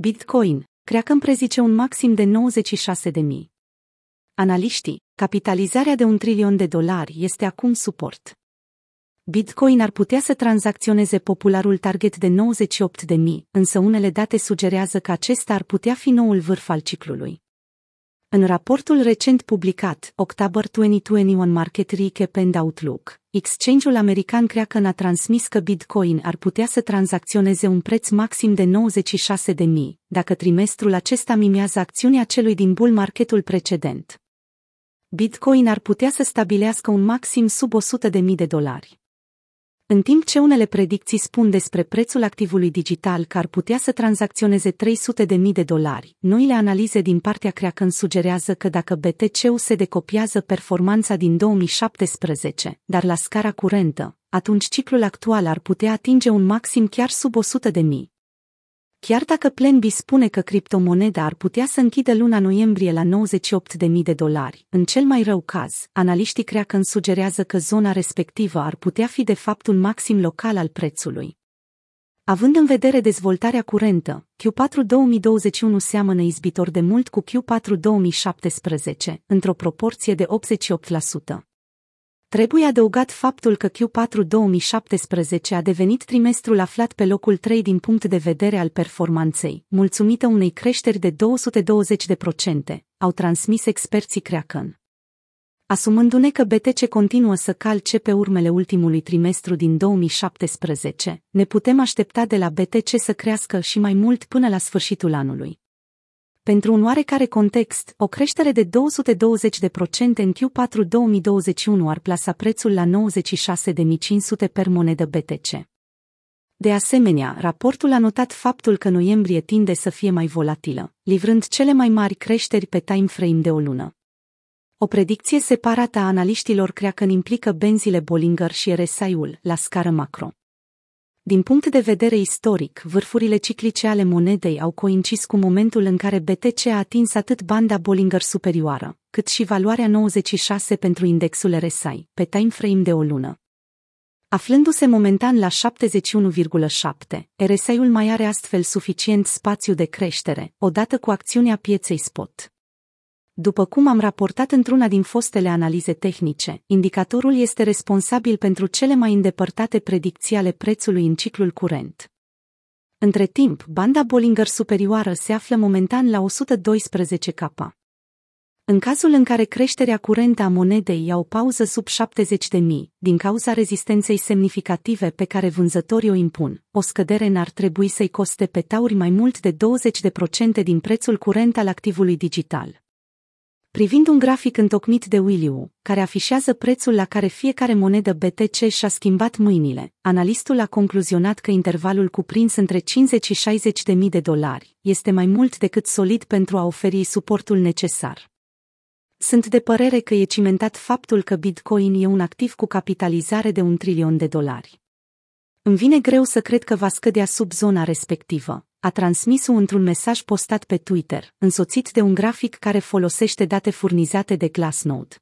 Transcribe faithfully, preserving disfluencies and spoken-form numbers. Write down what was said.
Bitcoin, Kraken prezice un maxim de nouăzeci și șase de mii. Analiștii, capitalizarea de un trilion de dolari este acum suport. Bitcoin ar putea să tranzacționeze popularul target de nouăzeci și opt de mii, însă unele date sugerează că acesta ar putea fi noul vârf al ciclului. În raportul recent publicat, October două mii douăzeci și unu Market Recap and Outlook, exchange-ul american Kraken a transmis că Bitcoin ar putea să tranzacționeze un preț maxim de nouăzeci și șase de mii, dacă trimestrul acesta mimează acțiunea celui din bull marketul precedent. Bitcoin ar putea să stabilească un maxim sub o sută de mii de dolari. În timp ce unele predicții spun despre prețul activului digital că ar putea să tranzacționeze trei sute de mii de dolari, noile analize din partea Kraken sugerează că dacă B T C U S D copiază performanța din două mii șaptesprezece, dar la scara curentă, atunci ciclul actual ar putea atinge un maxim chiar sub o sută de mii. Chiar dacă Plan B spune că criptomoneda ar putea să închidă luna noiembrie la nouăzeci și opt de mii de dolari, în cel mai rău caz, analiștii Kraken sugerează că zona respectivă ar putea fi de fapt un maxim local al prețului. Având în vedere dezvoltarea curentă, Q patru două mii douăzeci și unu seamănă izbitor de mult cu Q patru două mii șaptesprezece, într-o proporție de optzeci și opt la sută. Trebuie adăugat faptul că Q patru două mii șaptesprezece a devenit trimestrul aflat pe locul trei din punct de vedere al performanței, mulțumită unei creșteri de două sute douăzeci de procente, au transmis experții Kraken. Asumându-ne că B T C continuă să calce pe urmele ultimului trimestru din două mii șaptesprezece, ne putem aștepta de la B T C să crească și mai mult până la sfârșitul anului. Pentru un oarecare context, o creștere de două sute douăzeci de procente în Q patru două mii douăzeci și unu ar plasa prețul la nouăzeci și șase de mii cinci sute per monedă B T C. De asemenea, raportul a notat faptul că noiembrie tinde să fie mai volatilă, livrând cele mai mari creșteri pe time frame de o lună. O predicție separată a analiștilor Kraken implică benzile Bollinger și R S I-ul la scară macro. Din punct de vedere istoric, vârfurile ciclice ale monedei au coincis cu momentul în care B T C a atins atât banda Bollinger superioară, cât și valoarea nouăzeci și șase pentru indexul R S I, pe time frame de o lună. Aflându-se momentan la șaptezeci și unu virgulă șapte, R S I-ul mai are astfel suficient spațiu de creștere, odată cu acțiunea pieței spot. După cum am raportat într-una din fostele analize tehnice, indicatorul este responsabil pentru cele mai îndepărtate predicții ale prețului în ciclul curent. Între timp, banda Bollinger superioară se află momentan la o sută doisprezece K. În cazul în care creșterea curentă a monedei ia o pauză sub șaptezeci de mii, din cauza rezistenței semnificative pe care vânzătorii o impun, o scădere n-ar trebui să-i coste pe tauri mai mult de douăzeci de procente din prețul curent al activului digital. Privind un grafic întocmit de William, care afișează prețul la care fiecare monedă B T C și-a schimbat mâinile, analistul a concluzionat că intervalul cuprins între cincizeci și șaizeci de mii de dolari este mai mult decât solid pentru a oferi suportul necesar. Sunt de părere că e cimentat faptul că Bitcoin e un activ cu capitalizare de un trilion de dolari. Îmi vine greu să cred că va scădea sub zona respectivă, a transmis-o într-un mesaj postat pe Twitter, însoțit de un grafic care folosește date furnizate de Glassnode.